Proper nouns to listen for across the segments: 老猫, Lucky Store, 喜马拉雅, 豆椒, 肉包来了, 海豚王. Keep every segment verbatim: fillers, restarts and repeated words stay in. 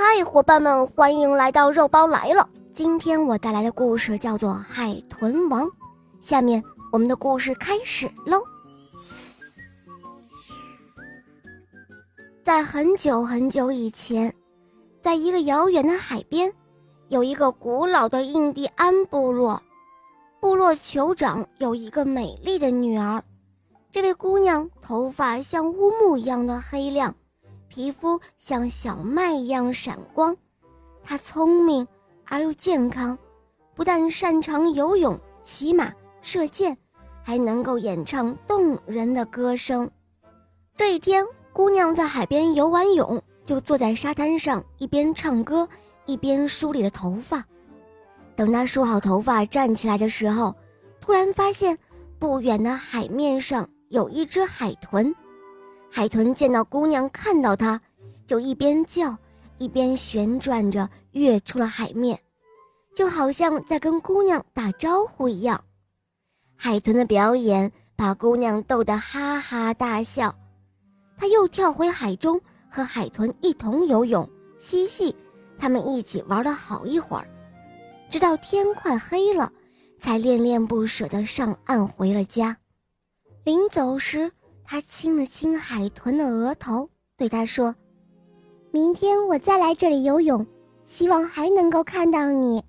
嗨，伙伴们，欢迎来到肉包来了。今天我带来的故事叫做《海豚王》，下面我们的故事开始喽。在很久很久以前，在一个遥远的海边，有一个古老的印第安部落，部落酋长有一个美丽的女儿。这位姑娘头发像乌木一样的黑亮，皮肤像小麦一样闪光，她聪明而又健康，不但擅长游泳、骑马、射箭，还能够演唱动人的歌声。这一天，姑娘在海边游完泳，就坐在沙滩上，一边唱歌一边梳理着头发。等她梳好头发站起来的时候，突然发现不远的海面上有一只海豚。海豚见到姑娘，看到她，就一边叫一边旋转着跃出了海面，就好像在跟姑娘打招呼一样。海豚的表演把姑娘逗得哈哈大笑，她又跳回海中，和海豚一同游泳嬉戏，他们一起玩了好一会儿，直到天快黑了，才恋恋不舍地上岸回了家。临走时，他亲了亲海豚的额头，对他说：“明天我再来这里游泳，希望还能够看到你。”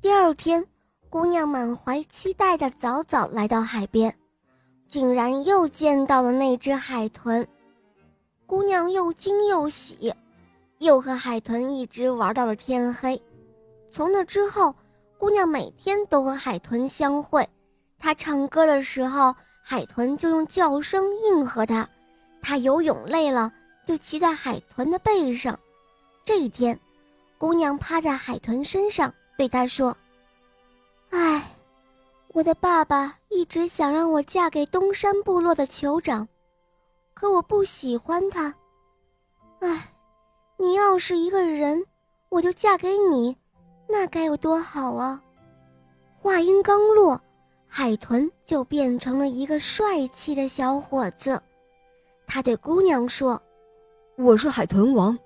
第二天，姑娘满怀期待的早早来到海边，竟然又见到了那只海豚。姑娘又惊又喜，又和海豚一直玩到了天黑。从那之后，姑娘每天都和海豚相会，她唱歌的时候，海豚就用叫声应和他，他游泳累了，就骑在海豚的背上。这一天，姑娘趴在海豚身上，对他说：“唉，我的爸爸一直想让我嫁给东山部落的酋长，可我不喜欢他。唉，你要是一个人，我就嫁给你，那该有多好啊！”话音刚落，海豚就变成了一个帅气的小伙子，他对姑娘说：“我是海豚王，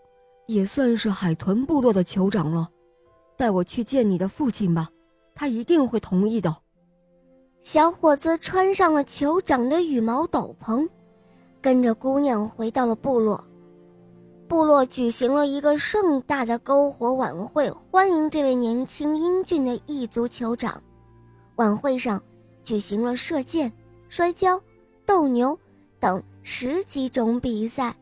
也算是海豚部落的酋长了，带我去见你的父亲吧，他一定会同意的。”小伙子穿上了酋长的羽毛斗篷，跟着姑娘回到了部落。部落举行了一个盛大的篝火晚会，欢迎这位年轻英俊的异族酋长。晚会上举行了射箭、摔跤、斗牛等十几种比赛，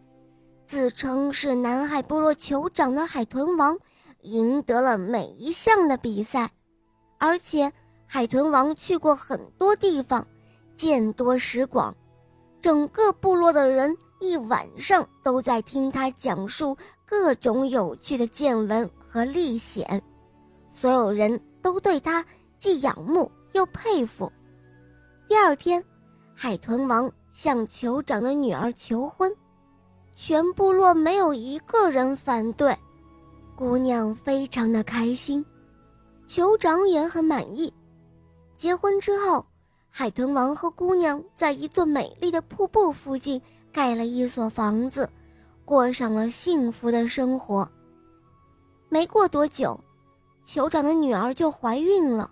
自称是南海部落酋长的海豚王赢得了每一项的比赛，而且海豚王去过很多地方，见多识广，整个部落的人一晚上都在听他讲述各种有趣的见闻和历险，所有人都对他既仰慕又佩服。第二天，海豚王向酋长的女儿求婚，全部落没有一个人反对，姑娘非常的开心，酋长也很满意。结婚之后，海豚王和姑娘在一座美丽的瀑布附近盖了一所房子，过上了幸福的生活。没过多久，酋长的女儿就怀孕了。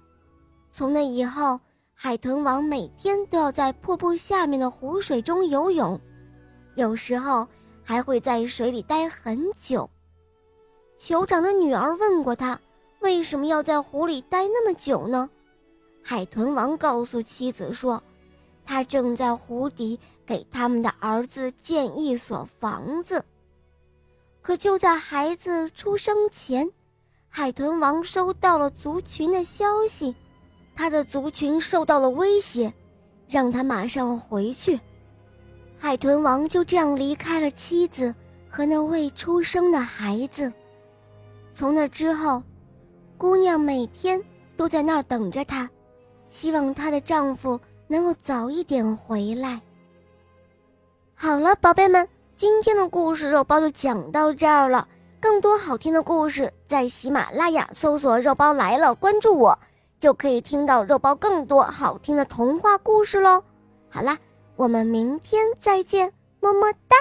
从那以后，海豚王每天都要在瀑布下面的湖水中游泳，有时候还会在水里待很久。酋长的女儿问过他，为什么要在湖里待那么久呢？海豚王告诉妻子说，他正在湖底给他们的儿子建一所房子。可就在孩子出生前，海豚王收到了族群的消息，他的族群受到了威胁，让他马上回去。海豚王就这样离开了妻子和那未出生的孩子。从那之后，姑娘每天都在那儿等着他，希望她的丈夫能够早一点回来。好了，宝贝们，今天的故事肉包就讲到这儿了。更多好听的故事，在喜马拉雅搜索“肉包来了”，关注我，就可以听到肉包更多好听的童话故事咯。好啦，我们明天再见，么么哒。